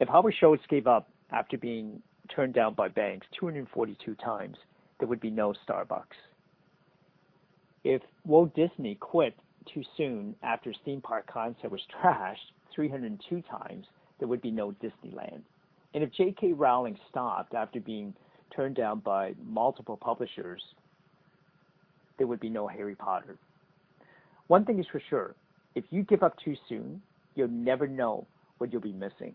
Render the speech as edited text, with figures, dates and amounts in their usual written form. If Howard Schultz gave up after being turned down by banks 242 times, there would be no Starbucks. If Walt Disney quit too soon after his theme park concept was trashed 302 times, there would be no Disneyland. And if J.K. Rowling stopped after being turned down by multiple publishers, there would be no Harry Potter. One thing is for sure, if you give up too soon, you'll never know what you'll be missing.